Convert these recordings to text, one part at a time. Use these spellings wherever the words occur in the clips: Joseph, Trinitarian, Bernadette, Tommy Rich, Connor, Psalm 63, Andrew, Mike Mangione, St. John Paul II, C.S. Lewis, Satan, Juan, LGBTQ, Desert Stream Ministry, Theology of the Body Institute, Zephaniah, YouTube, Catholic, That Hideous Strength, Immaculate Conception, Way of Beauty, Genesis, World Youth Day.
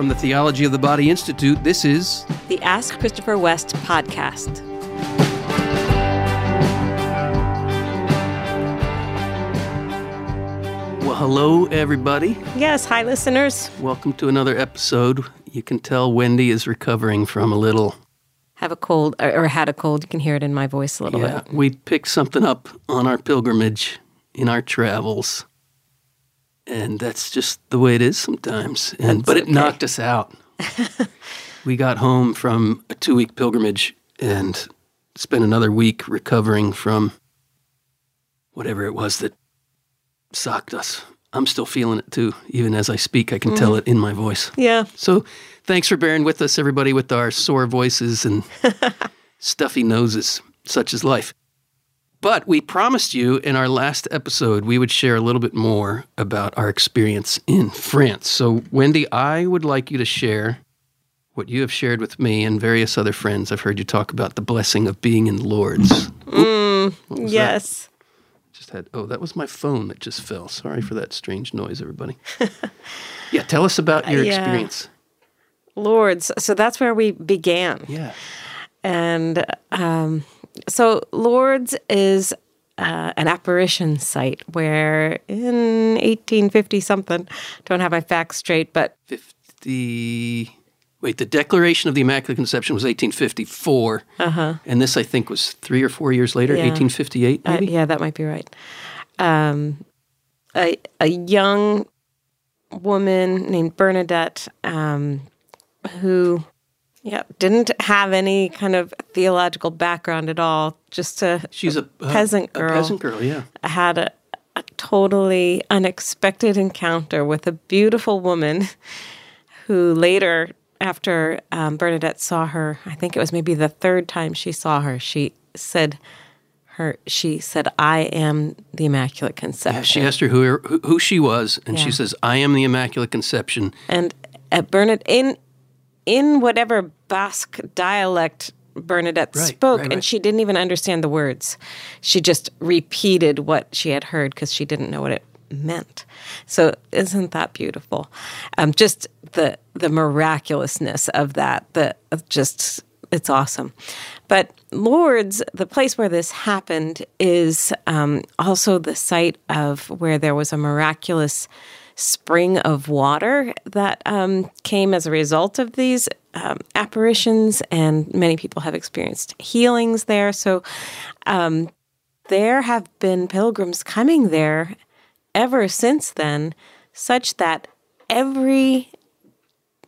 From the Theology of the Body Institute, this is the Ask Christopher West podcast. Well, hello, everybody. Yes, hi, listeners. Welcome to another episode. You can tell Wendy is recovering from a little... had a cold. You can hear it in my voice a little bit. Yeah, we picked something up on our pilgrimage in our travels. And that's just the way it is sometimes. But it knocked us out. We got home from a 2-week pilgrimage and spent another week recovering from whatever it was that socked us. I'm still feeling it, too. Even as I speak, I can tell it in my voice. Yeah. So thanks for bearing with us, everybody, with our sore voices and stuffy noses. Such is life. But we promised you in our last episode we would share a little bit more about our experience in France. So, Wendy, I would like you to share what you have shared with me and various other friends. I've heard you talk about the blessing of being in Lourdes. Yes. That was my phone that just fell. Sorry for that strange noise, everybody. Yeah, tell us about your experience. Lourdes. So that's where we began. Yeah. And so Lourdes is an apparition site where in 1850-something, don't have my facts straight, but... the Declaration of the Immaculate Conception was 1854, and this, I think, was 3 or 4 years later, 1858, maybe? Yeah, that might be right. A young woman named Bernadette who... Yeah, didn't have any kind of theological background at all, just a peasant girl. A peasant girl, yeah. Had a totally unexpected encounter with a beautiful woman who later, after Bernadette saw her, I think it was maybe the third time she saw her, she said, I am the Immaculate Conception. Yeah, she asked her who she was, and she says, I am the Immaculate Conception. And at Bernadette... In whatever Basque dialect Bernadette spoke, and she didn't even understand the words. She just repeated what she had heard because she didn't know what it meant. So isn't that beautiful? Just the miraculousness of that, it's awesome. But Lourdes, the place where this happened, is also the site of where there was a miraculous spring of water that came as a result of these apparitions, and many people have experienced healings there. So there have been pilgrims coming there ever since then, such that every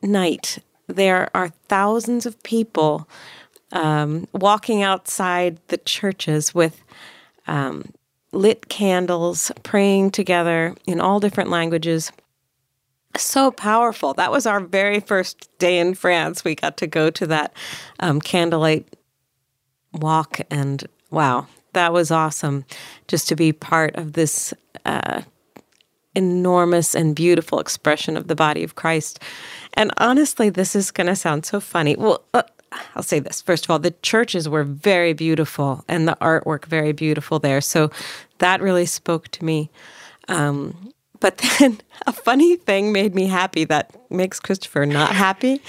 night there are thousands of people walking outside the churches with lit candles, praying together in all different languages. So powerful. That was our very first day in France. We got to go to that candlelight walk, and wow, that was awesome just to be part of this enormous and beautiful expression of the body of Christ. And honestly, this is going to sound so funny. Well, I'll say this. First of all, the churches were very beautiful and the artwork very beautiful there. So that really spoke to me. But then a funny thing made me happy that makes Christopher not happy.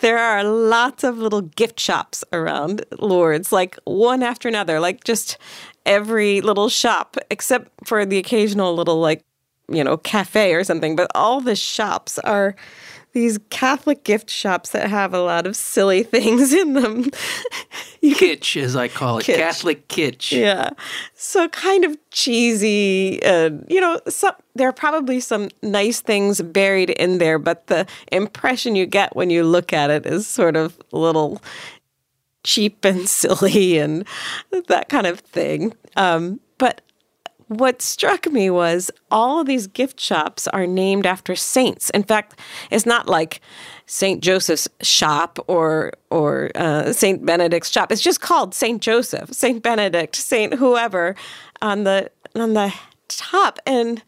There are lots of little gift shops around Lourdes, like one after another, like just every little shop, except for the occasional little cafe or something. But all the shops are... these Catholic gift shops that have a lot of silly things in them. Kitsch, as I call it. Kitsch. Catholic kitsch. Yeah. So kind of cheesy. There are probably some nice things buried in there, but the impression you get when you look at it is sort of a little cheap and silly and that kind of thing. But what struck me was all of these gift shops are named after saints. In fact, it's not like St. Joseph's shop or St. Benedict's shop. It's just called St. Joseph, St. Benedict, St. whoever on the top. And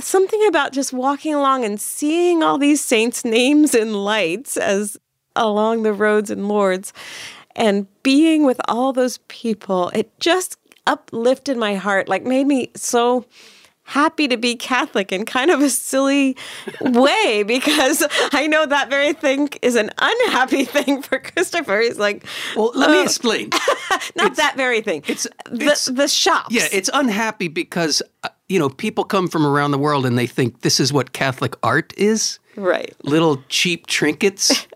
something about just walking along and seeing all these saints' names in lights as along the roads in Lourdes and being with all those people, it just uplifted my heart, made me so happy to be Catholic in kind of a silly way, because I know that very thing is an unhappy thing for Christopher. He's like, well, let me explain. Not that very thing. It's the shops. Yeah, it's unhappy because, you know, people come from around the world and they think this is what Catholic art is. Right. Little cheap trinkets.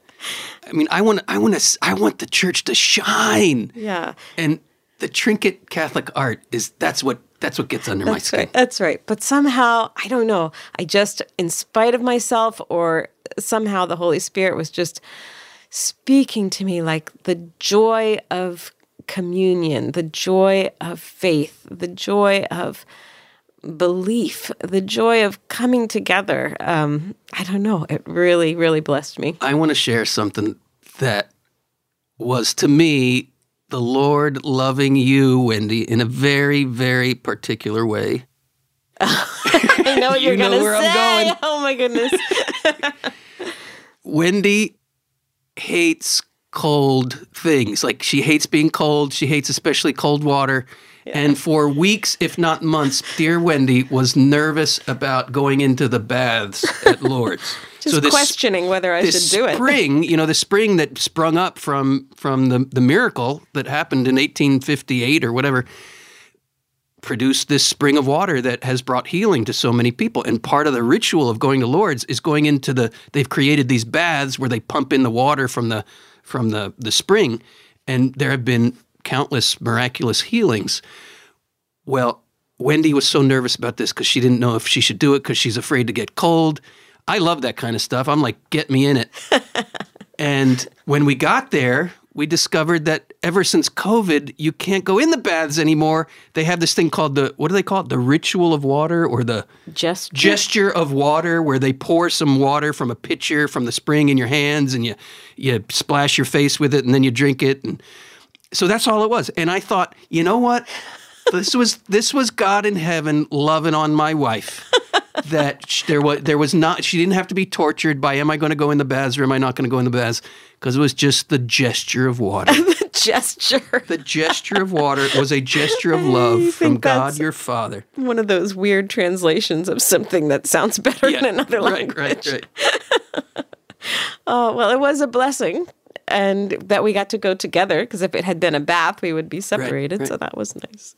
I mean, I want the church to shine. Yeah. And the trinket Catholic art that's what gets under my skin. Right, that's right. But somehow, I don't know, I just, in spite of myself, or somehow the Holy Spirit was just speaking to me like the joy of communion, the joy of faith, the joy of belief, the joy of coming together. I don't know. It really, really blessed me. I want to share something that was, to me, the Lord loving you, Wendy, in a very, very particular way. I know what you're going to say. I'm going. Oh, my goodness. Wendy hates cold things. Like, she hates being cold. She hates especially cold water. Yeah. And for weeks, if not months, dear Wendy was nervous about going into the baths at Lourdes. Just so questioning whether I should do it. The spring that sprung up from the miracle that happened in 1858 or whatever, produced this spring of water that has brought healing to so many people. And part of the ritual of going to Lourdes is going into they've created these baths where they pump in the water from the spring, and there have been countless miraculous healings. Well, Wendy was so nervous about this because she didn't know if she should do it because she's afraid to get cold. I love that kind of stuff. I'm like, get me in it. And when we got there, we discovered that ever since COVID, you can't go in the baths anymore. They have this thing called the ritual of water, or the gesture of water, where they pour some water from a pitcher from the spring in your hands, and you splash your face with it, and then you drink it. And so that's all it was. And I thought, you know what? This was God in heaven loving on my wife. That she didn't have to be tortured by, am I going to go in the baths or am I not going to go in the baths? Because it was just the gesture of water. The gesture. The gesture of water was a gesture of love from God your Father. One of those weird translations of something that sounds better in another language. Right. Oh, well, it was a blessing. And that we got to go together, because if it had been a bath, we would be separated. Right. So that was nice.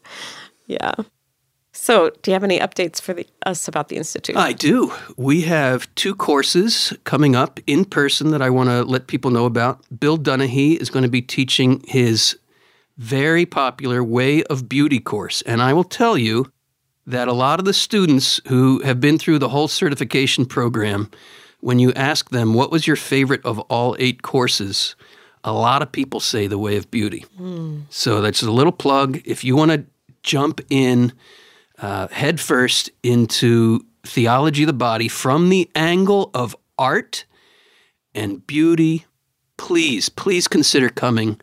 Yeah. So, do you have any updates for us about the Institute? I do. We have two courses coming up in person that I want to let people know about. Bill Dunahy is going to be teaching his very popular Way of Beauty course. And I will tell you that a lot of the students who have been through the whole certification program, when you ask them, what was your favorite of all 8 courses, a lot of people say the Way of Beauty. Mm. So, that's a little plug. If you want to jump in head first into Theology of the Body from the angle of art and beauty, please consider coming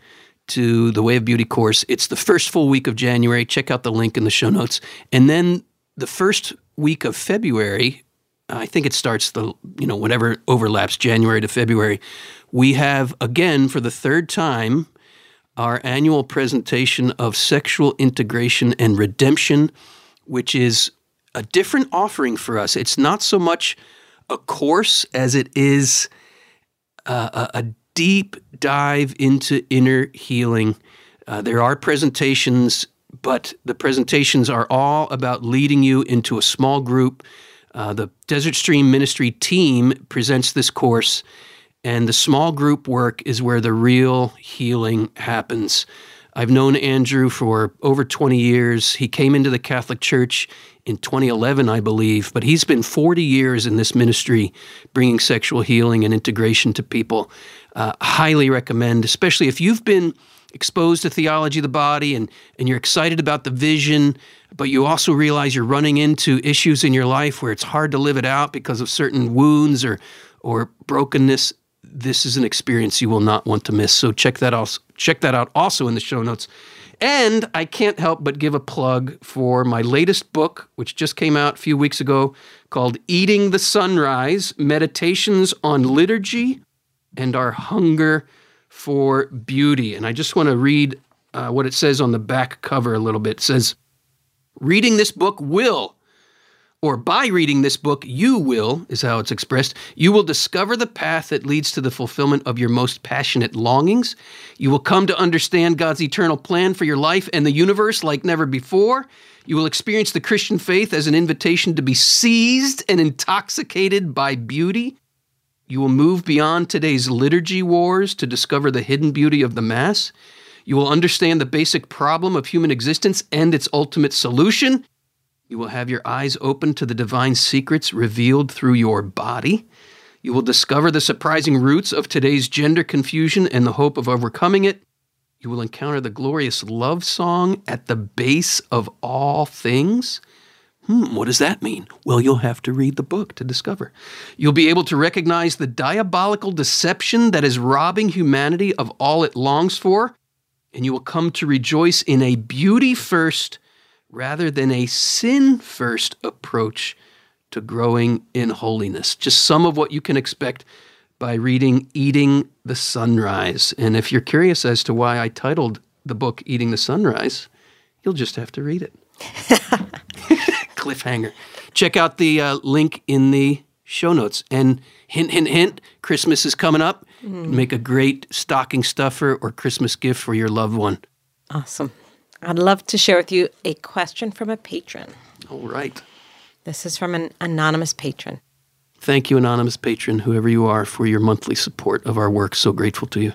to the Way of Beauty course. It's the first full week of January. Check out the link in the show notes. And then the first week of February, I think it starts whatever overlaps January to February, we have, again, for the third time, our annual presentation of Sexual Integration and Redemption, which is a different offering for us. It's not so much a course as it is a deep dive into inner healing. There are presentations, but the presentations are all about leading you into a small group. The Desert Stream Ministry team presents this course, and the small group work is where the real healing happens. I've known Andrew for over 20 years. He came into the Catholic Church in 2011, I believe, but he's been 40 years in this ministry bringing sexual healing and integration to people. Highly recommend, especially if you've been exposed to Theology of the Body and you're excited about the vision, but you also realize you're running into issues in your life where it's hard to live it out because of certain wounds or brokenness. This is an experience you will not want to miss. So check that out also in the show notes. And I can't help but give a plug for my latest book, which just came out a few weeks ago, called Eating the Sunrise, Meditations on Liturgy and Our Hunger for Beauty. And I just want to read what it says on the back cover a little bit. It says, reading this book will or by reading this book, you will, is how it's expressed, you will discover the path that leads to the fulfillment of your most passionate longings. You will come to understand God's eternal plan for your life and the universe like never before. You will experience the Christian faith as an invitation to be seized and intoxicated by beauty. You will move beyond today's liturgy wars to discover the hidden beauty of the Mass. You will understand the basic problem of human existence and its ultimate solution. You will have your eyes open to the divine secrets revealed through your body. You will discover the surprising roots of today's gender confusion and the hope of overcoming it. You will encounter the glorious love song at the base of all things. What does that mean? Well, you'll have to read the book to discover. You'll be able to recognize the diabolical deception that is robbing humanity of all it longs for. And you will come to rejoice in a beauty-first rather than a sin-first approach to growing in holiness. Just some of what you can expect by reading Eating the Sunrise. And if you're curious as to why I titled the book Eating the Sunrise, you'll just have to read it. Cliffhanger. Check out the link in the show notes. And hint, hint, hint, Christmas is coming up. Make a great stocking stuffer or Christmas gift for your loved one. Awesome. I'd love to share with you a question from a patron. All right. This is from an anonymous patron. Thank you, anonymous patron, whoever you are, for your monthly support of our work. So grateful to you.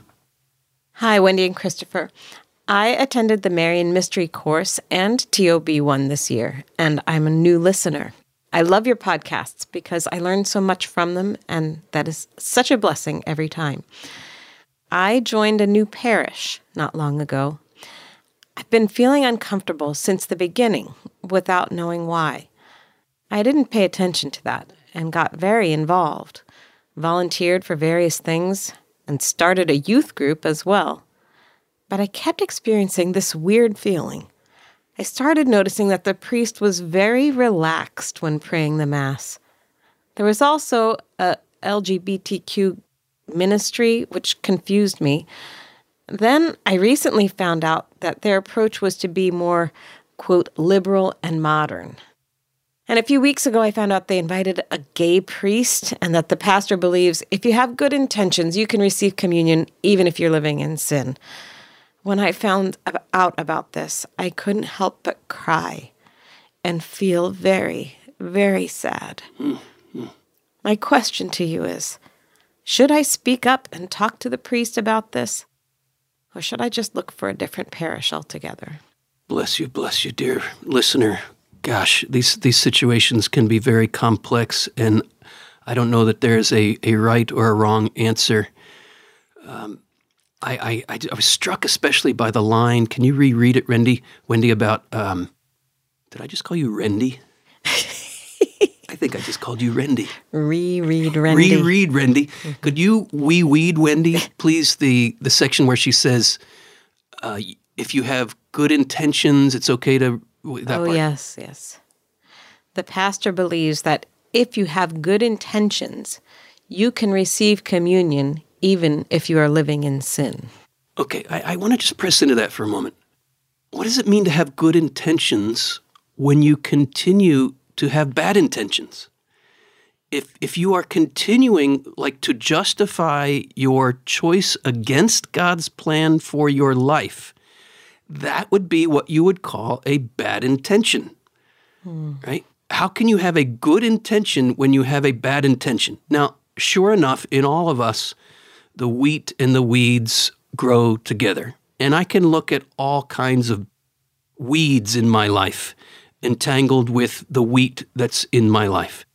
Hi, Wendy and Christopher. I attended the Marian Mystery Course and TOB1 this year, and I'm a new listener. I love your podcasts because I learn so much from them, and that is such a blessing every time. I joined a new parish not long ago. I've been feeling uncomfortable since the beginning without knowing why. I didn't pay attention to that and got very involved, volunteered for various things, and started a youth group as well. But I kept experiencing this weird feeling. I started noticing that the priest was very relaxed when praying the Mass. There was also a LGBTQ ministry, which confused me. Then I recently found out that their approach was to be more, quote, liberal and modern. And a few weeks ago, I found out they invited a gay priest and that the pastor believes if you have good intentions, you can receive communion even if you're living in sin. When I found out about this, I couldn't help but cry and feel very, very sad. My question to you is, should I speak up and talk to the priest about this? Or should I just look for a different parish altogether? Bless you, dear listener. Gosh, these situations can be very complex, and I don't know that there's a right or a wrong answer. I was struck especially by the line, can you reread it, Wendy, about, did I just call you Rendy? I think I just called you Rendy. Reread Rendy. Reread Rendy. Could you weed Wendy, please, the section where she says, if you have good intentions, it's okay to, that part. Oh, yes, yes. The pastor believes that if you have good intentions, you can receive communion even if you are living in sin. Okay, I want to just press into that for a moment. What does it mean to have good intentions when you continue to have bad intentions? If you are continuing to justify your choice against God's plan for your life, that would be what you would call a bad intention, right? How can you have a good intention when you have a bad intention? Now, sure enough, in all of us, the wheat and the weeds grow together. And I can look at all kinds of weeds in my life entangled with the wheat that's in my life.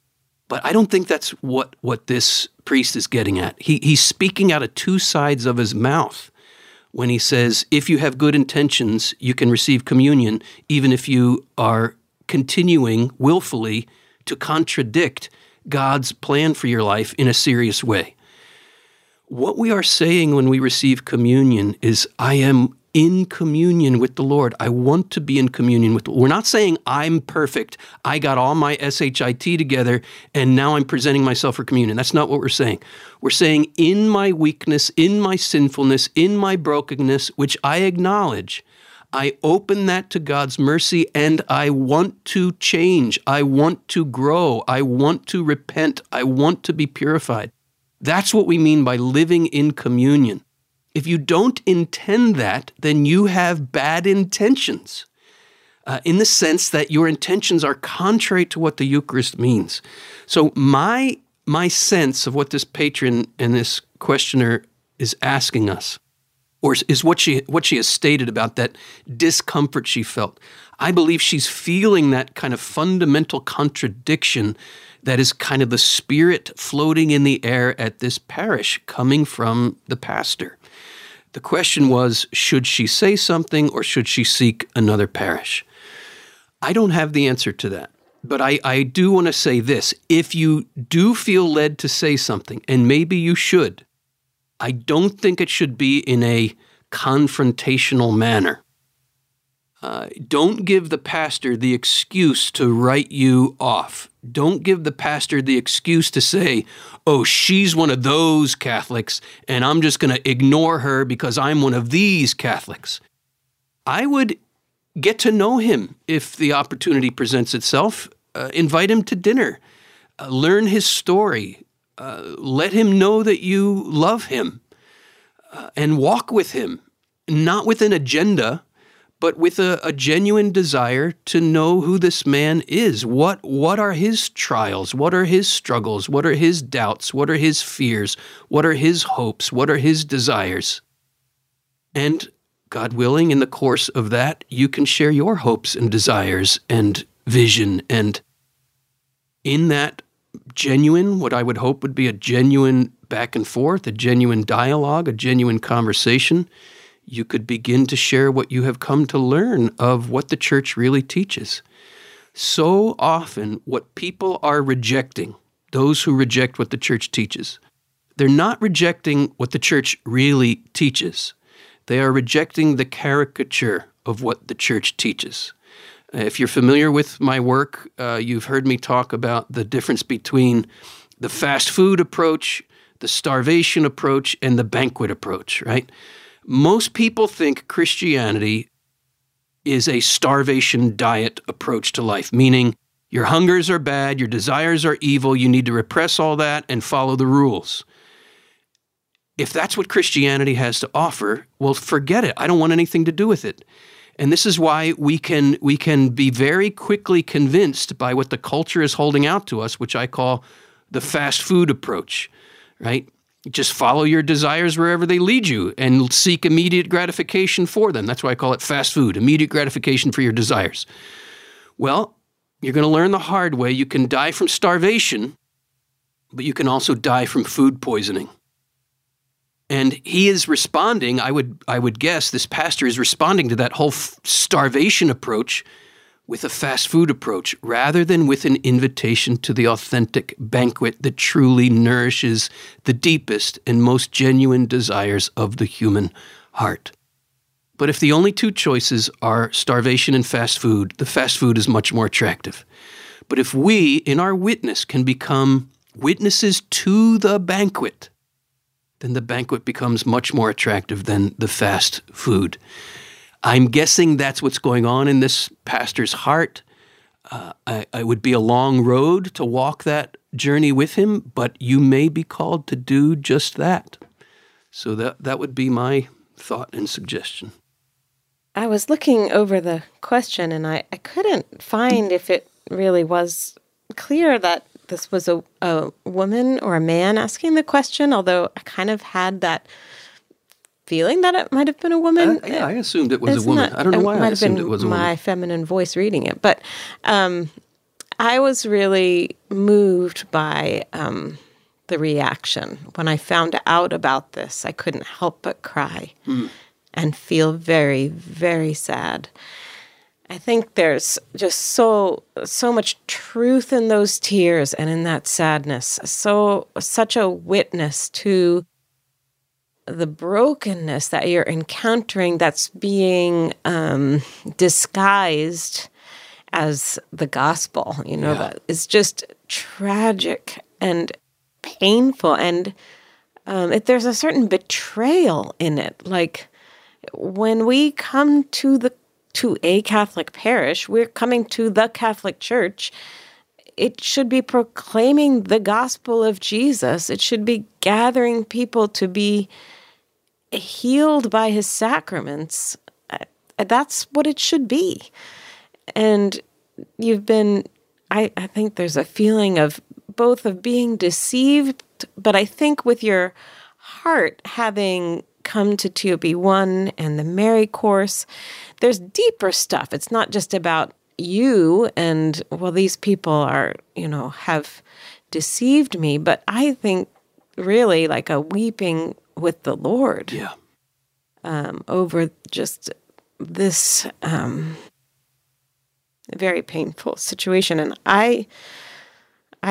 But I don't think that's what this priest is getting at. He's speaking out of two sides of his mouth when he says, if you have good intentions, you can receive communion, even if you are continuing willfully to contradict God's plan for your life in a serious way. What we are saying when we receive communion is, I am in communion with the Lord. I want to be in communion with the Lord. We're not saying I'm perfect. I got all my SHIT together, and now I'm presenting myself for communion. That's not what we're saying. We're saying in my weakness, in my sinfulness, in my brokenness, which I acknowledge, I open that to God's mercy, and I want to change. I want to grow. I want to repent. I want to be purified. That's what we mean by living in communion. If you don't intend that, then you have bad intentions, in the sense that your intentions are contrary to what the Eucharist means. So my sense of what this patron and this questioner is asking us, or is what she has stated about that discomfort she felt. I believe she's feeling that kind of fundamental contradiction that is kind of the spirit floating in the air at this parish coming from the pastor. The question was, should she say something or should she seek another parish? I don't have the answer to that, but I do want to say this. If you do feel led to say something, and maybe you should, I don't think it should be in a confrontational manner. Don't give the pastor the excuse to write you off. Don't give the pastor the excuse to say, oh, she's one of those Catholics, and I'm just going to ignore her because I'm one of these Catholics. I would get to know him if the opportunity presents itself. Invite him to dinner. Learn his story. Let him know that you love him, and walk with him, not with an agenda, but with a genuine desire to know who this man is. What are his trials? What are his struggles? What are his doubts? What are his fears? What are his hopes? What are his desires? And God willing, in the course of that, you can share your hopes and desires and vision, and in that genuine, what I would hope would be a genuine back and forth, a genuine dialogue, a genuine conversation, you could begin to share what you have come to learn of what the church really teaches. So often, what people are rejecting, those who reject what the church teaches, they're not rejecting what the church really teaches. They are rejecting the caricature of what the church teaches. If you're familiar with my work, you've heard me talk about the difference between the fast food approach, the starvation approach, and the banquet approach, right? Most people think Christianity is a starvation diet approach to life, meaning your hungers are bad, your desires are evil, you need to repress all that and follow the rules. If that's what Christianity has to offer, well, forget it. I don't want anything to do with it. And this is why we can be very quickly convinced by what the culture is holding out to us, which I call the fast food approach, right? Just follow your desires wherever they lead you and seek immediate gratification for them. That's why I call it fast food, immediate gratification for your desires. Well, you're going to learn the hard way. You can die from starvation, but you can also die from food poisoning. And he is responding, I would guess, this pastor is responding to that whole starvation approach with a fast food approach, rather than with an invitation to the authentic banquet that truly nourishes the deepest and most genuine desires of the human heart. But if the only two choices are starvation and fast food, the fast food is much more attractive. But if we, in our witness, can become witnesses to the banquet, then the banquet becomes much more attractive than the fast food. I'm guessing that's what's going on in this pastor's heart. I would be a long road to walk that journey with him, but you may be called to do just that. So that would be my thought and suggestion. I was looking over the question, and I couldn't find if it really was clear that this was a woman or a man asking the question, although I kind of had that feeling that it might have been a woman. Yeah, I assumed it was a woman. I don't know why I assumed it was a woman. It might have been my feminine voice reading it. But I was really moved by the reaction. When I found out about this, I couldn't help but cry and feel very, very sad. I think there's just so much truth in those tears and in that sadness. Such a witness to the brokenness that you're encountering that's being disguised as the gospel. You know, that it's just tragic and painful, and there's a certain betrayal in it, like when we come to a Catholic parish, we're coming to the Catholic Church. It should be proclaiming the gospel of Jesus. It should be gathering people to be healed by his sacraments. That's what it should be. And you've been, I think there's a feeling of both of being deceived, but I think with your heart having come to TOB1 and the Mary course, there's deeper stuff. It's not just about you and, well, these people are, you know, have deceived me, but I think really like a weeping with the Lord. Yeah. Over just this very painful situation. And I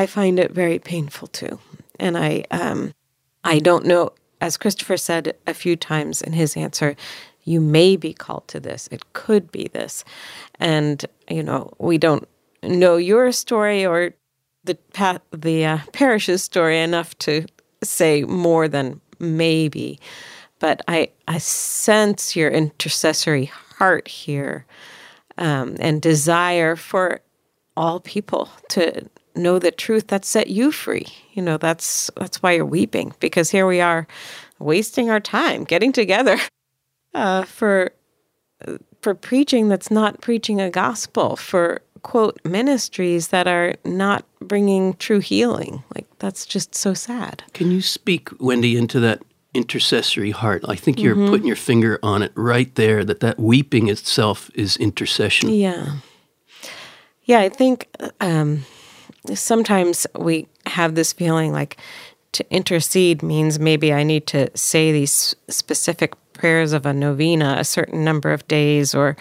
find it very painful too. And I don't know, as Christopher said a few times in his answer, you may be called to this. It could be this. And, you know, we don't know your story or the parish's story enough to say more than maybe. But I sense your intercessory heart here and desire for all people to know the truth that set you free. You know, that's why you're weeping, because here we are wasting our time getting together for preaching that's not preaching a gospel, for, quote, ministries that are not bringing true healing. Like, that's just so sad. Can you speak, Wendy, into that intercessory heart? I think you're putting your finger on it right there, that weeping itself is intercession. Yeah. Yeah, I think sometimes we have this feeling like to intercede means maybe I need to say these specific prayers of a novena a certain number of days, or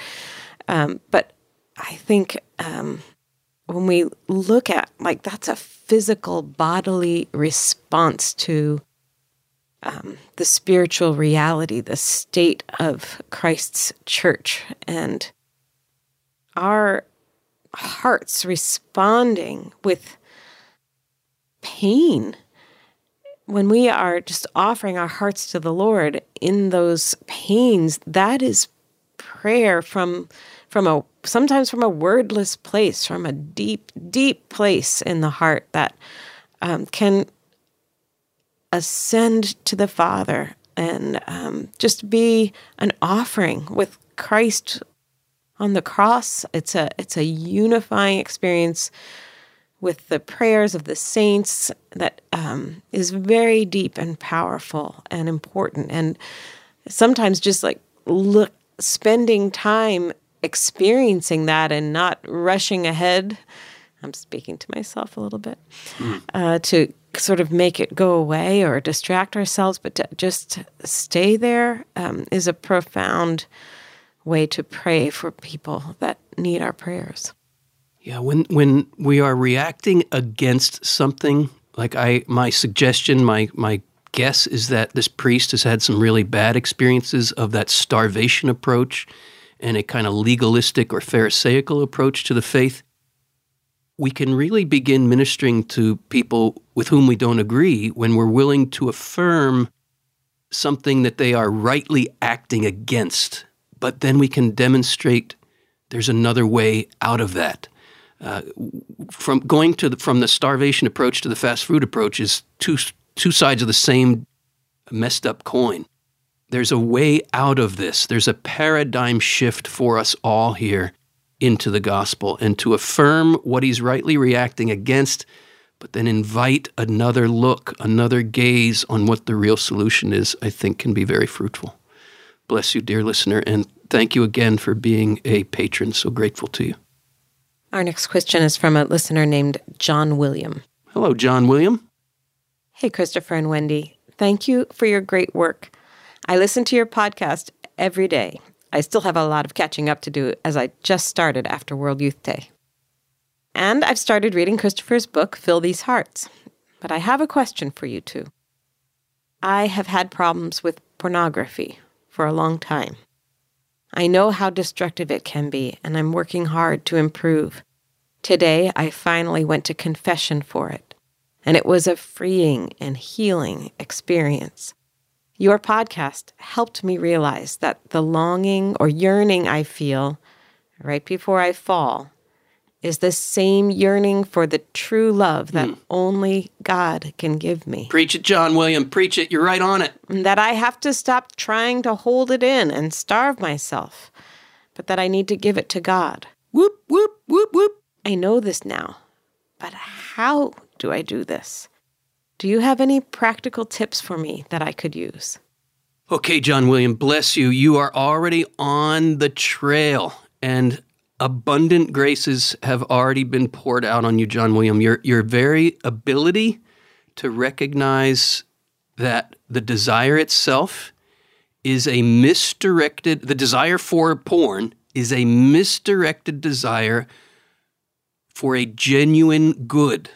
but I think when we look at, like, that's a physical bodily response to the spiritual reality, the state of Christ's church, and our hearts responding with pain when we are just offering our hearts to the Lord in those pains. That is prayer sometimes from a wordless place, from a deep, deep place in the heart that can ascend to the Father and just be an offering with Christ on the cross. It's a unifying experience with the prayers of the saints that is very deep and powerful and important. And sometimes just like spending time experiencing that and not rushing ahead. I'm speaking to myself a little bit to sort of make it go away or distract ourselves, but to just stay there is a profound way to pray for people that need our prayers. Yeah, when we are reacting against something, like my guess is that this priest has had some really bad experiences of that starvation approach and a kind of legalistic or pharisaical approach to the faith. We can really begin ministering to people with whom we don't agree when we're willing to affirm something that they are rightly acting against. But then we can demonstrate there's another way out of that. From going from the starvation approach to the fast food approach is two sides of the same messed up coin. There's a way out of this. There's a paradigm shift for us all here into the gospel, and to affirm what he's rightly reacting against, but then invite another look, another gaze on what the real solution is, I think can be very fruitful. Bless you, dear listener, and thank you again for being a patron. So grateful to you. Our next question is from a listener named John William. Hello, John William. Hey, Christopher and Wendy. Thank you for your great work. I listen to your podcast every day. I still have a lot of catching up to do as I just started after World Youth Day. And I've started reading Christopher's book, Fill These Hearts. But I have a question for you two. I have had problems with pornography for a long time. I know how destructive it can be, and I'm working hard to improve. Today, I finally went to confession for it, and it was a freeing and healing experience. Your podcast helped me realize that the longing or yearning I feel right before I fall is the same yearning for the true love that only God can give me. Preach it, John William. Preach it. You're right on it. That I have to stop trying to hold it in and starve myself, but that I need to give it to God. Whoop, whoop, whoop, whoop. I know this now, but how do I do this? Do you have any practical tips for me that I could use? Okay, John William, bless you. You are already on the trail, and abundant graces have already been poured out on you, John William. Your very ability to recognize that the desire itself is a misdirected, the desire for porn is a misdirected desire for a genuine good.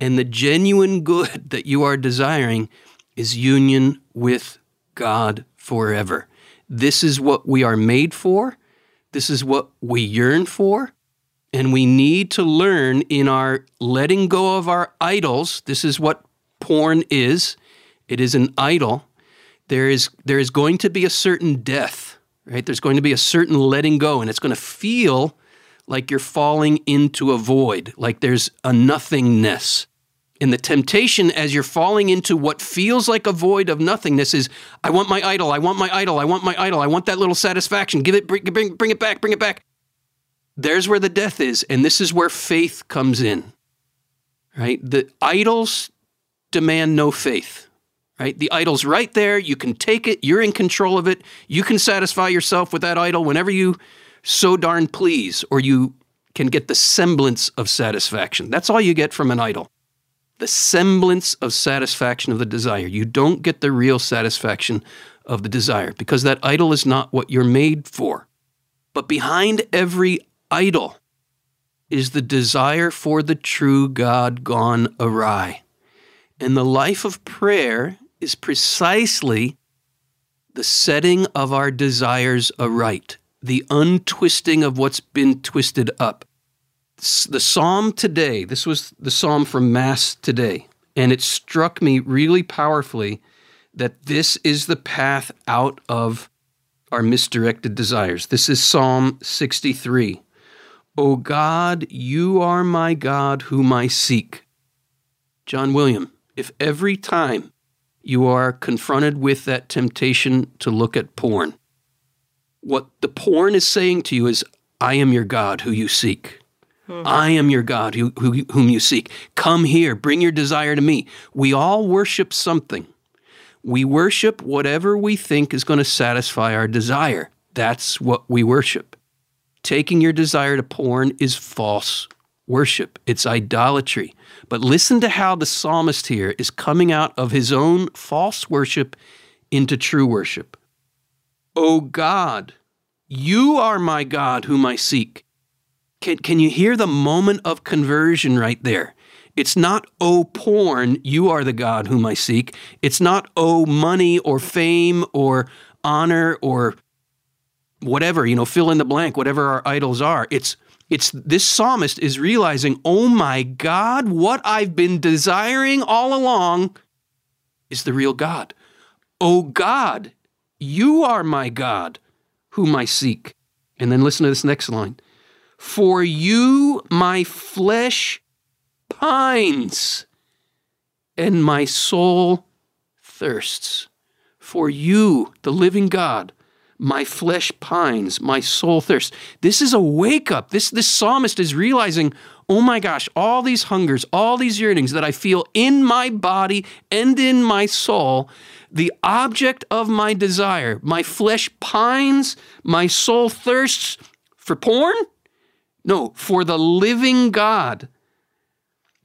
And the genuine good that you are desiring is union with God forever. This is what we are made for. This is what we yearn for, and we need to learn in our letting go of our idols. This is what porn is. It is an idol. There is going to be a certain death, right? There's going to be a certain letting go, and it's going to feel like you're falling into a void, like there's a nothingness. And the temptation as you're falling into what feels like a void of nothingness is, I want my idol, I want my idol, I want my idol, I want that little satisfaction, give it, bring it back, bring it back. There's where the death is, and this is where faith comes in, right? The idols demand no faith, right? The idol's right there, you can take it, you're in control of it, you can satisfy yourself with that idol whenever you so darn please, or you can get the semblance of satisfaction. That's all you get from an idol. The semblance of satisfaction of the desire. You don't get the real satisfaction of the desire because that idol is not what you're made for. But behind every idol is the desire for the true God gone awry. And the life of prayer is precisely the setting of our desires aright, the untwisting of what's been twisted up. The psalm today, this was the psalm from Mass today, and it struck me really powerfully that this is the path out of our misdirected desires. This is Psalm 63. O God, you are my God whom I seek. John William, if every time you are confronted with that temptation to look at porn, what the porn is saying to you is, I am your God who you seek. I am your God whom you seek. Come here, bring your desire to me. We all worship something. We worship whatever we think is going to satisfy our desire. That's what we worship. Taking your desire to porn is false worship. It's idolatry. But listen to how the psalmist here is coming out of his own false worship into true worship. O God, you are my God whom I seek. Can you hear the moment of conversion right there? It's not, oh, porn, you are the God whom I seek. It's not, oh, money or fame or honor or whatever, you know, fill in the blank, whatever our idols are. It's this psalmist is realizing, oh my God, what I've been desiring all along is the real God. Oh God, you are my God whom I seek. And then listen to this next line. For you, my flesh pines, and my soul thirsts. For you, the living God, my flesh pines, my soul thirsts. This is a wake-up. This psalmist is realizing, oh my gosh, all these hungers, all these yearnings that I feel in my body and in my soul, the object of my desire, my flesh pines, my soul thirsts for porn? No, for the living God.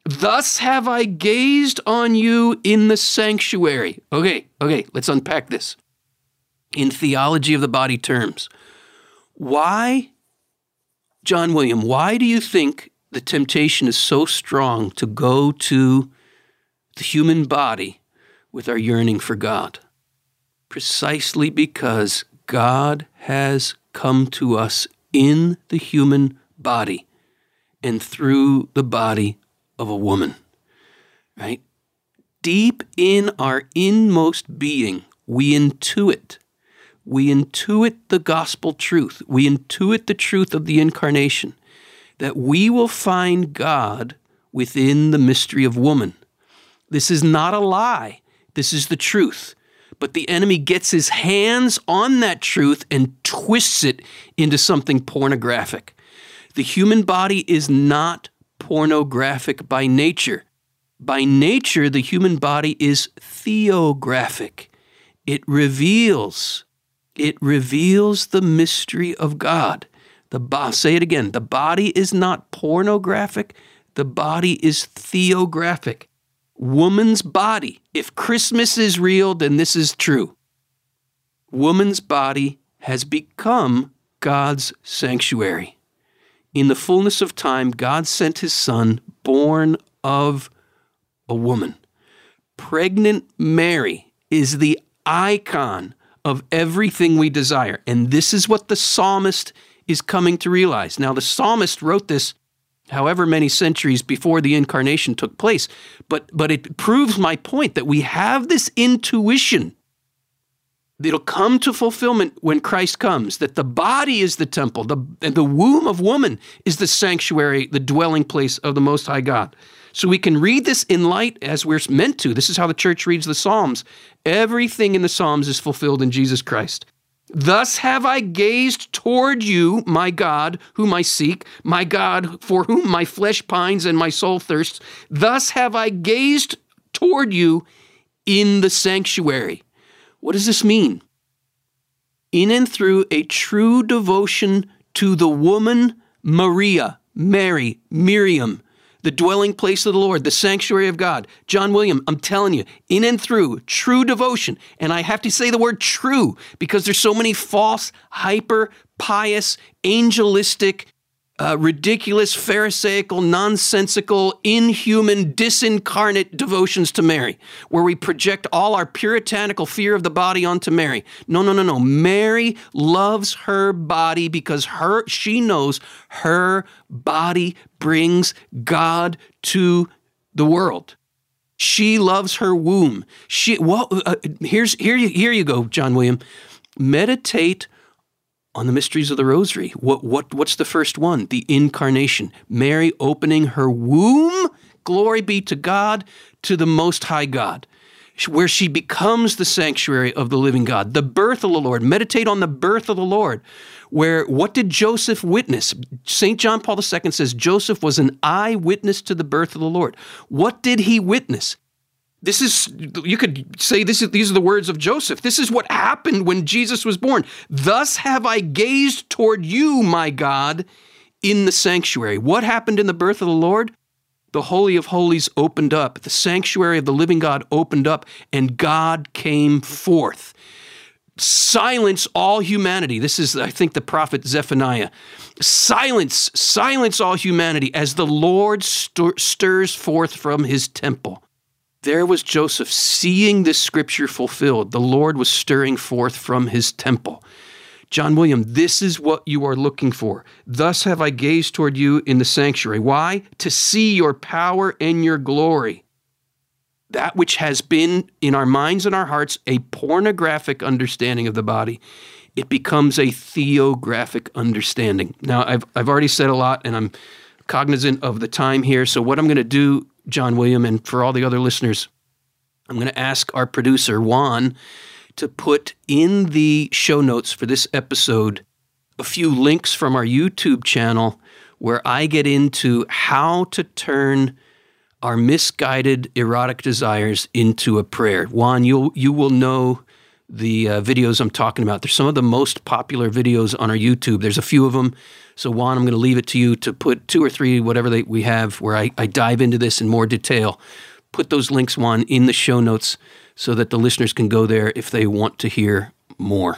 Thus have I gazed on you in the sanctuary. Okay, let's unpack this. In theology of the body terms, why, John William, why do you think the temptation is so strong to go to the human body with our yearning for God? Precisely because God has come to us in the human body and through the body of a woman, right? Deep in our inmost being, We intuit the gospel truth. We intuit the truth of the incarnation, that we will find God within the mystery of woman. This is not a lie. This is the truth. But the enemy gets his hands on that truth and twists it into something pornographic. The human body is not pornographic by nature. By nature, the human body is theographic. It reveals the mystery of God. Say it again. The body is not pornographic. The body is theographic. Woman's body. If Christmas is real, then this is true. Woman's body has become God's sanctuary. In the fullness of time, God sent his son, born of a woman. Pregnant Mary is the icon of everything we desire. And this is what the psalmist is coming to realize. Now, the psalmist wrote this however many centuries before the incarnation took place, but it proves my point that we have this intuition that'll come to fulfillment when Christ comes, that the body is the temple, the womb of woman is the sanctuary, the dwelling place of the Most High God. So we can read this in light as we're meant to. This is how the church reads the Psalms. Everything in the Psalms is fulfilled in Jesus Christ. Thus have I gazed toward you, my God, whom I seek, my God, for whom my flesh pines and my soul thirsts. Thus have I gazed toward you in the sanctuary. What does this mean? In and through a true devotion to the woman Maria, Mary, Miriam, the dwelling place of the Lord, the sanctuary of God. John William, I'm telling you, in and through, true devotion. And I have to say the word true because there's so many false, hyper, pious, angelistic, ridiculous, pharisaical, nonsensical, inhuman, disincarnate devotions to Mary, where we project all our puritanical fear of the body onto Mary. No. Mary loves her body because she knows her body brings God to the world. She loves her womb. Here you go, John William. Meditate on the mysteries of the rosary. What's the first one? The incarnation. Mary opening her womb, glory be to God, to the Most High God, where she becomes the sanctuary of the living God, the birth of the Lord. Meditate on the birth of the Lord, where what did Joseph witness? St. John Paul II says Joseph was an eyewitness to the birth of the Lord. What did he witness? These are the words of Joseph. This is what happened when Jesus was born. Thus have I gazed toward you, my God, in the sanctuary. What happened in the birth of the Lord? The Holy of Holies opened up. The sanctuary of the living God opened up, and God came forth. Silence all humanity. This is, I think, the prophet Zephaniah. Silence all humanity as the Lord stirs forth from his temple. There was Joseph seeing this scripture fulfilled. The Lord was stirring forth from his temple. John William, this is what you are looking for. Thus have I gazed toward you in the sanctuary. Why? To see your power and your glory. That which has been in our minds and our hearts a pornographic understanding of the body, it becomes a theographic understanding. Now, I've already said a lot, and I'm cognizant of the time here, so what I'm going to do, John William, and for all the other listeners, I'm going to ask our producer, Juan, to put in the show notes for this episode a few links from our YouTube channel where I get into how to turn our misguided erotic desires into a prayer. Juan, you will know the videos I'm talking about. They're some of the most popular videos on our YouTube. There's a few of them. So, Juan, I'm going to leave it to you to put two or three, whatever we have, where I dive into this in more detail. Put those links, Juan, in the show notes so that the listeners can go there if they want to hear more.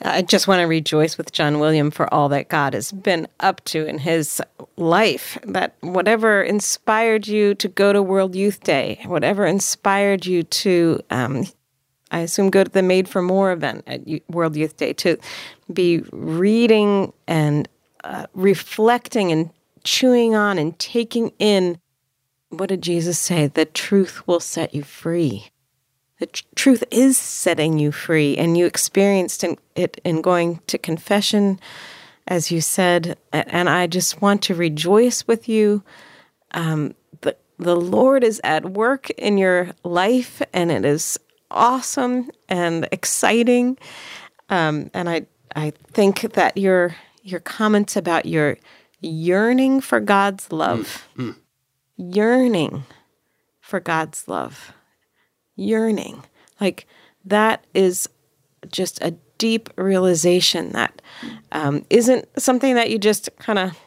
I just want to rejoice with John William for all that God has been up to in his life, that whatever inspired you to go to World Youth Day, whatever inspired you to I assume go to the Made for More event at World Youth Day, to be reading and reflecting and chewing on and taking in, what did Jesus say? The truth will set you free. the truth is setting you free, and you experienced it in going to confession, as you said, and I just want to rejoice with you. The Lord is at work in your life, and it is awesome and exciting. And I think that your comments about your yearning for God's love, yearning for God's love, yearning, like that is just a deep realization that isn't something that you just kind of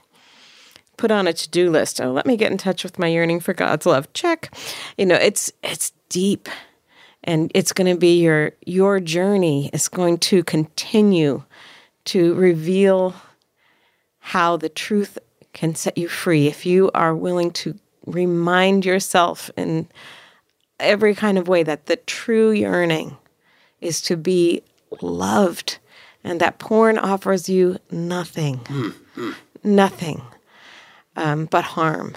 put on a to-do list. Oh, let me get in touch with my yearning for God's love. Check. You know, it's deep, and it's going to be your journey is going to continue to reveal how the truth can set you free if you are willing to remind yourself in every kind of way that the true yearning is to be loved, and that porn offers you nothing, nothing but harm,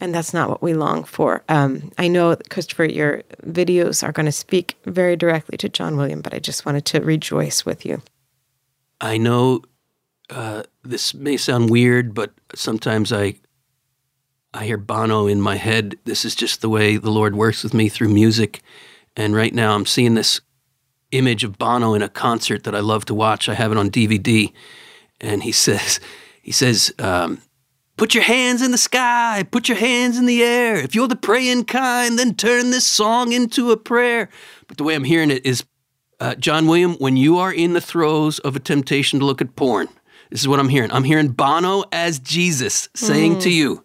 and that's not what we long for. I know, Christopher, your videos are going to speak very directly to John William, but I just wanted to rejoice with you. I know this may sound weird, but sometimes I hear Bono in my head. This is just the way the Lord works with me through music, and right now I'm seeing this image of Bono in a concert that I love to watch. I have it on DVD. And he says, put your hands in the sky, put your hands in the air. If you're the praying kind, then turn this song into a prayer. But the way I'm hearing it is, John William, when you are in the throes of a temptation to look at porn, this is what I'm hearing. I'm hearing Bono as Jesus saying to you,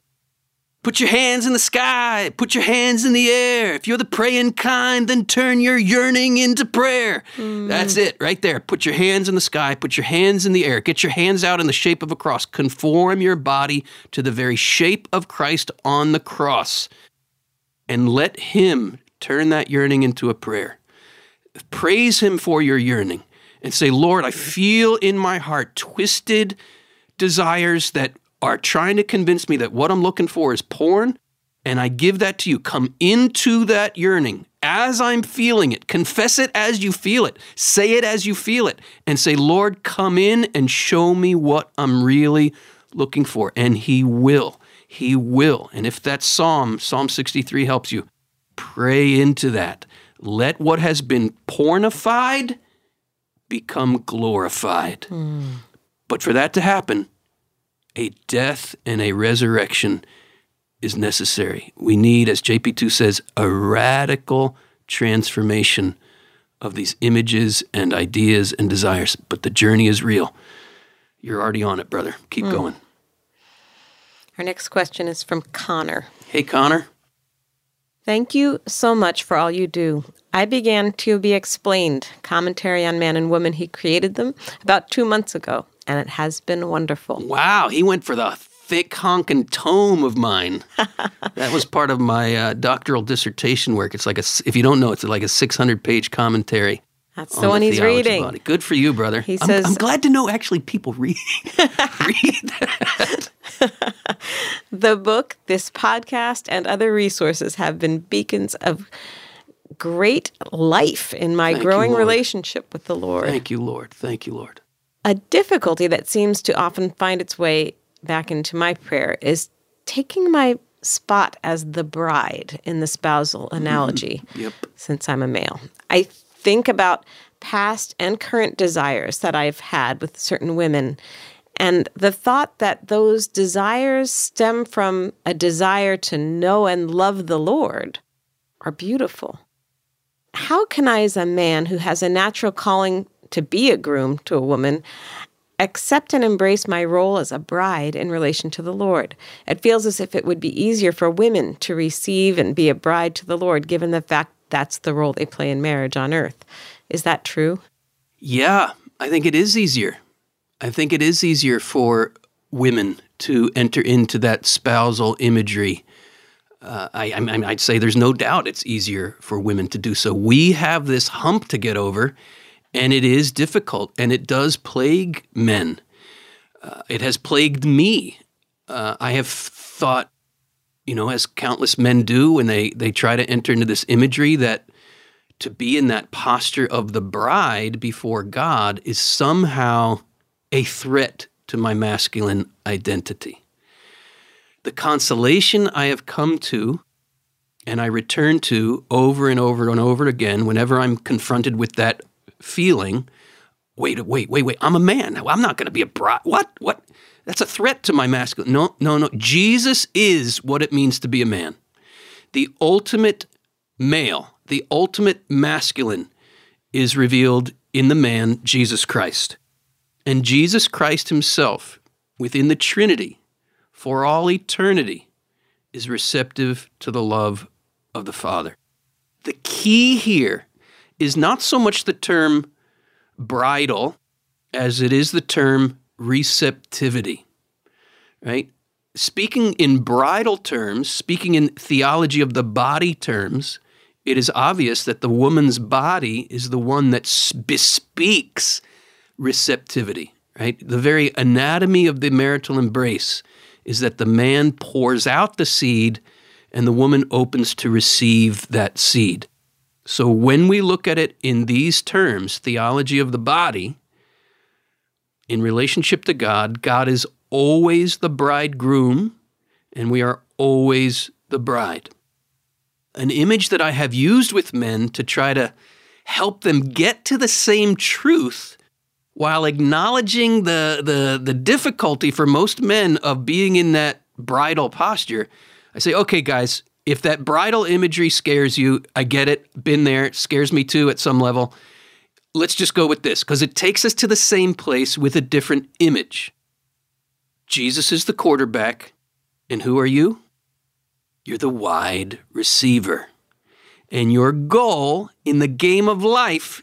put your hands in the sky, put your hands in the air. If you're the praying kind, then turn your yearning into prayer. That's it right there. Put your hands in the sky, put your hands in the air. Get your hands out in the shape of a cross. Conform your body to the very shape of Christ on the cross, and let him turn that yearning into a prayer. Praise him for your yearning and say, Lord, I feel in my heart twisted desires that are trying to convince me that what I'm looking for is porn, and I give that to you. Come into that yearning as I'm feeling it. Confess it as you feel it. Say it as you feel it. And say, Lord, come in and show me what I'm really looking for. And he will. He will. And if that Psalm 63 helps you, pray into that. Let what has been pornified become glorified. But for that to happen, a death and a resurrection is necessary. We need, as JP2 says, a radical transformation of these images and ideas and desires. But the journey is real. You're already on it, brother. Keep going. Our next question is from Connor. Hey, Connor. Thank you so much for all you do. I began To Be Explained, Commentary on Man and Woman He Created Them, about 2 months ago. And it has been wonderful. Wow, he went for the thick honking tome of mine. That was part of my doctoral dissertation work. It's like if you don't know, it's like a 600-page commentary. That's the one he's reading. Body. Good for you, brother. He says, I'm glad to know actually people read that. The book, this podcast, and other resources have been beacons of great life in my growing relationship with the Lord. Thank you, Lord. Thank you, Lord. A difficulty that seems to often find its way back into my prayer is taking my spot as the bride in the spousal analogy, since I'm a male. I think about past and current desires that I've had with certain women, and the thought that those desires stem from a desire to know and love the Lord are beautiful. How can I, as a man who has a natural calling to be a groom to a woman, accept and embrace my role as a bride in relation to the Lord? It feels as if it would be easier for women to receive and be a bride to the Lord, given the fact that's the role they play in marriage on earth. Is that true? Yeah, I think it is easier. I think it is easier for women to enter into that spousal imagery. I'd say there's no doubt it's easier for women to do so. We have this hump to get over, and it is difficult, and it does plague men. It has plagued me. I have thought, as countless men do when they try to enter into this imagery, that to be in that posture of the bride before God is somehow a threat to my masculine identity. The consolation I have come to and I return to over and over and over again whenever I'm confronted with that feeling, wait, I'm a man. I'm not going to be a bride. What? That's a threat to my masculine. No. Jesus is what it means to be a man. The ultimate male, the ultimate masculine is revealed in the man, Jesus Christ. And Jesus Christ himself, within the Trinity, for all eternity, is receptive to the love of the Father. The key here is not so much the term bridal as it is the term receptivity, right? Speaking in bridal terms, speaking in theology of the body terms, it is obvious that the woman's body is the one that bespeaks receptivity, right? The very anatomy of the marital embrace is that the man pours out the seed and the woman opens to receive that seed. So when we look at it in these terms, theology of the body, in relationship to God, God is always the bridegroom, and we are always the bride. An image that I have used with men to try to help them get to the same truth while acknowledging the difficulty for most men of being in that bridal posture, I say, okay, guys, if that bridal imagery scares you, I get it, been there, it scares me too at some level. Let's just go with this, because it takes us to the same place with a different image. Jesus is the quarterback, and who are you? You're the wide receiver. And your goal in the game of life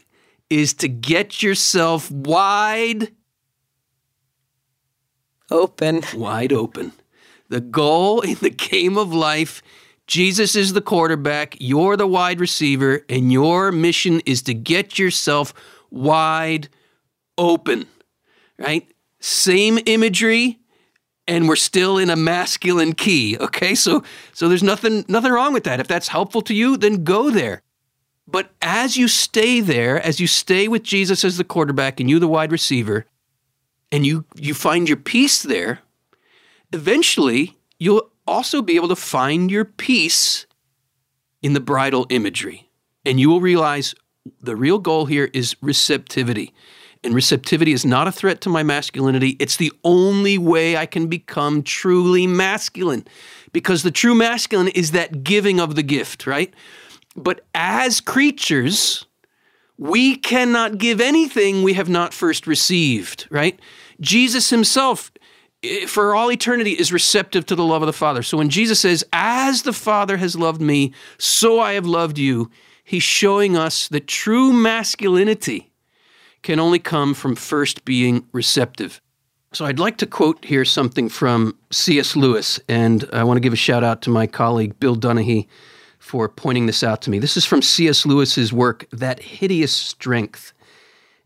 is to get yourself wide open. Wide open. The goal in the game of life, Jesus is the quarterback, you're the wide receiver, and your mission is to get yourself wide open, right? Same imagery, and we're still in a masculine key, okay? So there's nothing wrong with that. If that's helpful to you, then go there. But as you stay there, as you stay with Jesus as the quarterback and you the wide receiver, and you find your peace there, eventually you'll also be able to find your peace in the bridal imagery. And you will realize the real goal here is receptivity. And receptivity is not a threat to my masculinity. It's the only way I can become truly masculine, because the true masculine is that giving of the gift, right? But as creatures, we cannot give anything we have not first received, right? Jesus himself, for all eternity, is receptive to the love of the Father. So when Jesus says, as the Father has loved me, so I have loved you, he's showing us that true masculinity can only come from first being receptive. So I'd like to quote here something from C.S. Lewis, and I want to give a shout out to my colleague, Bill Dunahy, for pointing this out to me. This is from C.S. Lewis's work, That Hideous Strength.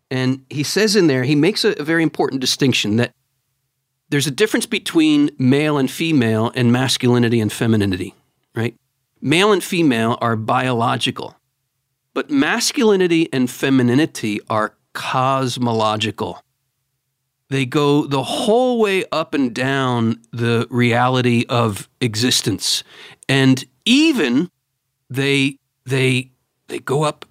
And he says in there, he makes a very important distinction that there's a difference between male and female and masculinity and femininity, right? Male and female are biological, but masculinity and femininity are cosmological. They go the whole way up and down the reality of existence. And even they go up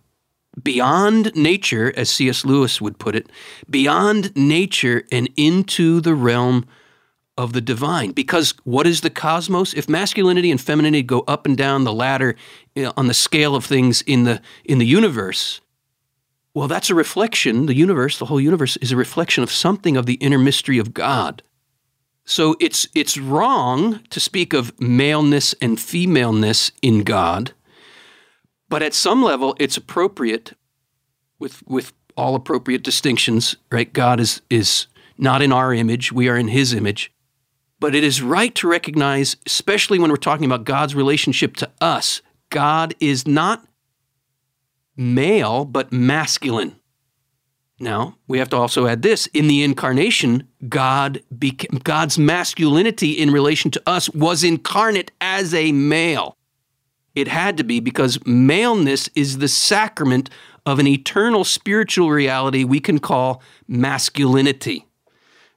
beyond nature, as C.S. Lewis would put it, beyond nature and into the realm of the divine. Because what is the cosmos? If masculinity and femininity go up and down the ladder on the scale of things in the universe, well, that's a reflection. The universe, the whole universe, is a reflection of something of the inner mystery of God. So it's wrong to speak of maleness and femaleness in God, but at some level, it's appropriate with all appropriate distinctions, right? God is not in our image. We are in his image. But it is right to recognize, especially when we're talking about God's relationship to us, God is not male, but masculine. Now, we have to also add this. In the incarnation, God's masculinity in relation to us was incarnate as a male. It had to be, because maleness is the sacrament of an eternal spiritual reality we can call masculinity,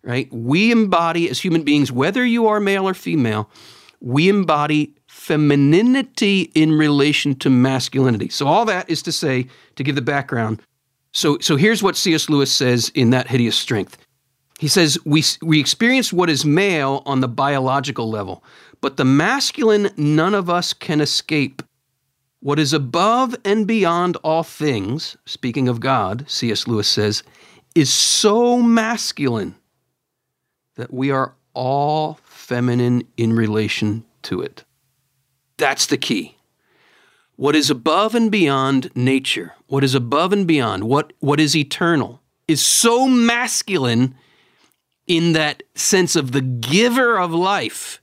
right? We embody as human beings, whether you are male or female, we embody femininity in relation to masculinity. So all that is to say, to give the background, so here's what C.S. Lewis says in That Hideous Strength. He says, we experience what is male on the biological level, but the masculine none of us can escape. What is above and beyond all things, speaking of God, C.S. Lewis says, is so masculine that we are all feminine in relation to it. That's the key. What is above and beyond nature, what is above and beyond, what is eternal, is so masculine in that sense of the giver of life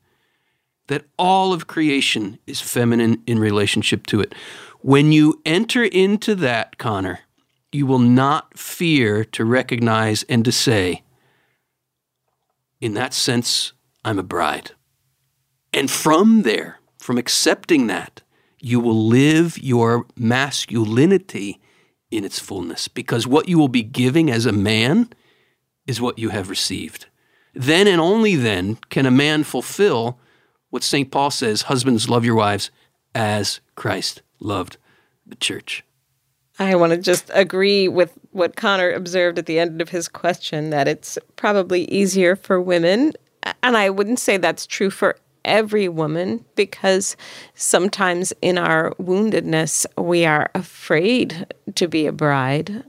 that all of creation is feminine in relationship to it. When you enter into that, Connor, you will not fear to recognize and to say, in that sense, I'm a bride. And from there, from accepting that, you will live your masculinity in its fullness, because what you will be giving as a man is what you have received. Then and only then can a man fulfill what St. Paul says, husbands, love your wives as Christ loved the church. I want to just agree with what Connor observed at the end of his question, that it's probably easier for women, and I wouldn't say that's true for every woman, because sometimes in our woundedness, we are afraid to be a bride,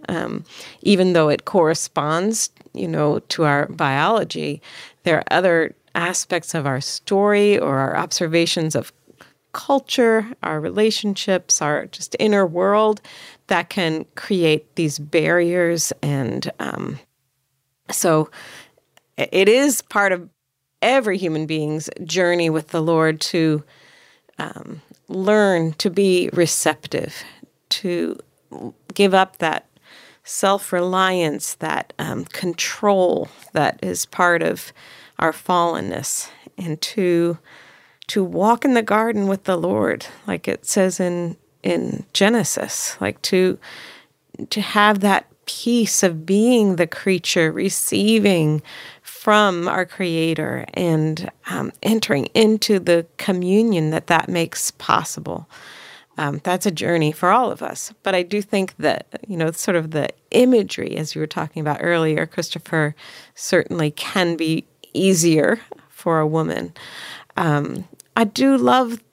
even though it corresponds, to our biology. There are other aspects of our story or our observations of culture, our relationships, our just inner world that can create these barriers. And so it is part of every human being's journey with the Lord to learn to be receptive, to give up that self-reliance, that control that is part of our fallenness, and to walk in the garden with the Lord, like it says in Genesis, like to have that peace of being the creature, receiving from our Creator, and entering into the communion that makes possible. That's a journey for all of us. But I do think that, sort of the imagery, as you were talking about earlier, Christopher, certainly can be easier for a woman. I do love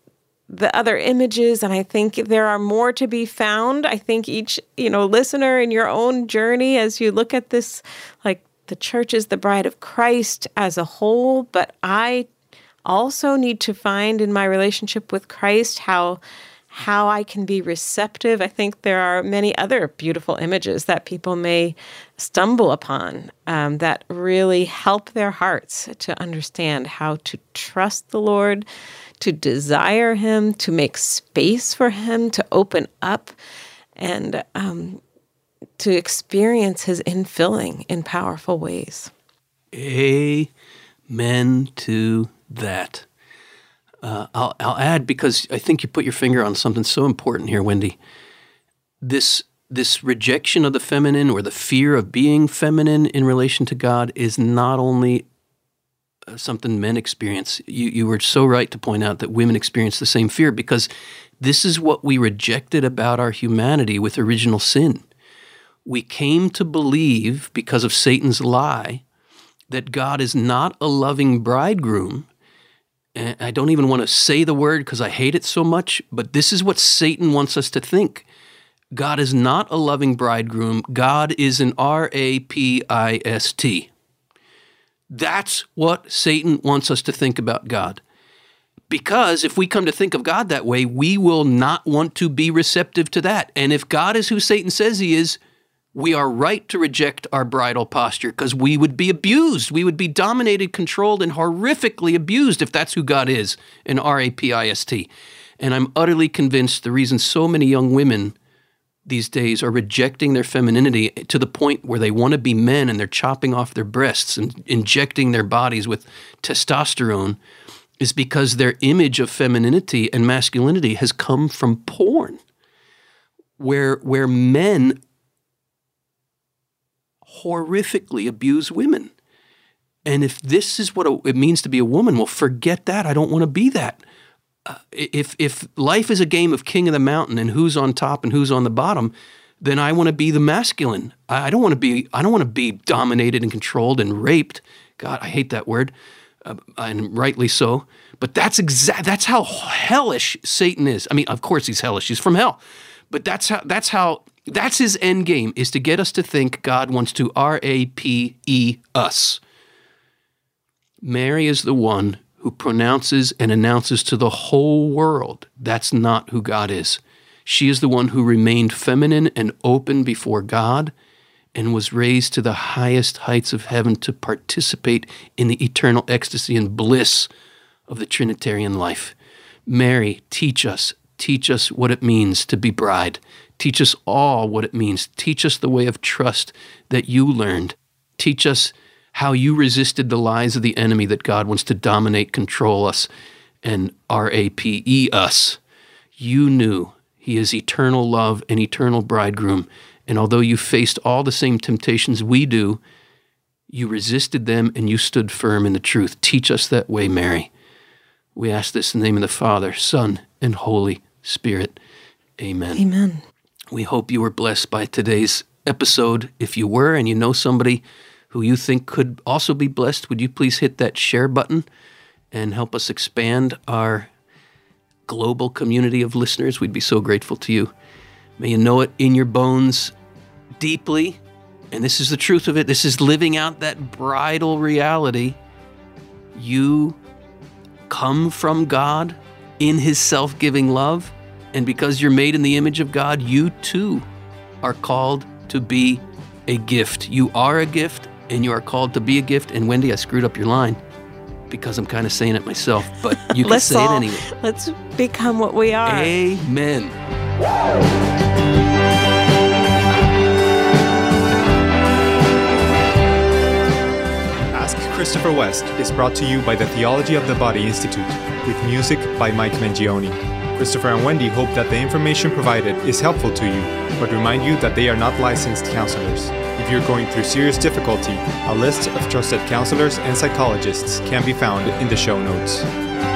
the other images, and I think there are more to be found. I think each, listener in your own journey, as you look at this, like the church is the bride of Christ as a whole, but I also need to find in my relationship with Christ how I can be receptive. I think there are many other beautiful images that people may stumble upon that really help their hearts to understand how to trust the Lord, to desire Him, to make space for Him, to open up, and to experience His infilling in powerful ways. Amen to that. I'll add, because I think you put your finger on something so important here, Wendy. This rejection of the feminine, or the fear of being feminine in relation to God, is not only something men experience. You were so right to point out that women experience the same fear, because this is what we rejected about our humanity with original sin. We came to believe, because of Satan's lie, that God is not a loving bridegroom. I don't even want to say the word because I hate it so much, but this is what Satan wants us to think. God is not a loving bridegroom. God is an rapist. That's what Satan wants us to think about God. Because if we come to think of God that way, we will not want to be receptive to that. And if God is who Satan says He is, we are right to reject our bridal posture, because we would be abused. We would be dominated, controlled, and horrifically abused if that's who God is, an rapist. And I'm utterly convinced the reason so many young women these days are rejecting their femininity to the point where they want to be men and they're chopping off their breasts and injecting their bodies with testosterone is because their image of femininity and masculinity has come from porn, where men horrifically abuse women. And if this is what it means to be a woman, well, forget that. I don't want to be that. If life is a game of king of the mountain and who's on top and who's on the bottom, then I want to be the masculine. I don't want to be dominated and controlled and raped. God, I hate that word, and rightly so. But that's how hellish Satan is. I mean, of course he's hellish. He's from hell. But that's his end game, is to get us to think God wants to rape us. Mary is the one who pronounces and announces to the whole world that's not who God is. She is the one who remained feminine and open before God and was raised to the highest heights of heaven to participate in the eternal ecstasy and bliss of the Trinitarian life. Mary, teach us what it means to be bride. Teach us all what it means. Teach us the way of trust that you learned. Teach us how you resisted the lies of the enemy that God wants to dominate, control us, and rape us. You knew He is eternal love and eternal bridegroom, and although you faced all the same temptations we do, you resisted them and you stood firm in the truth. Teach us that way, Mary. We ask this in the name of the Father, Son, and Holy Spirit. Amen. Amen. We hope you were blessed by today's episode. If you were and you know somebody who you think could also be blessed, would you please hit that share button and help us expand our global community of listeners? We'd be so grateful to you. May you know it in your bones deeply. And this is the truth of it. This is living out that bridal reality. You come from God in His self-giving love. And because you're made in the image of God, you too are called to be a gift. You are a gift. And you are called to be a gift. And Wendy, I screwed up your line because I'm kind of saying it myself, but you can say it anyway. Let's become what we are. Amen. Ask Christopher West is brought to you by the Theology of the Body Institute, with music by Mike Mangione. Christopher and Wendy hope that the information provided is helpful to you, but remind you that they are not licensed counselors. If you're going through serious difficulty, a list of trusted counselors and psychologists can be found in the show notes.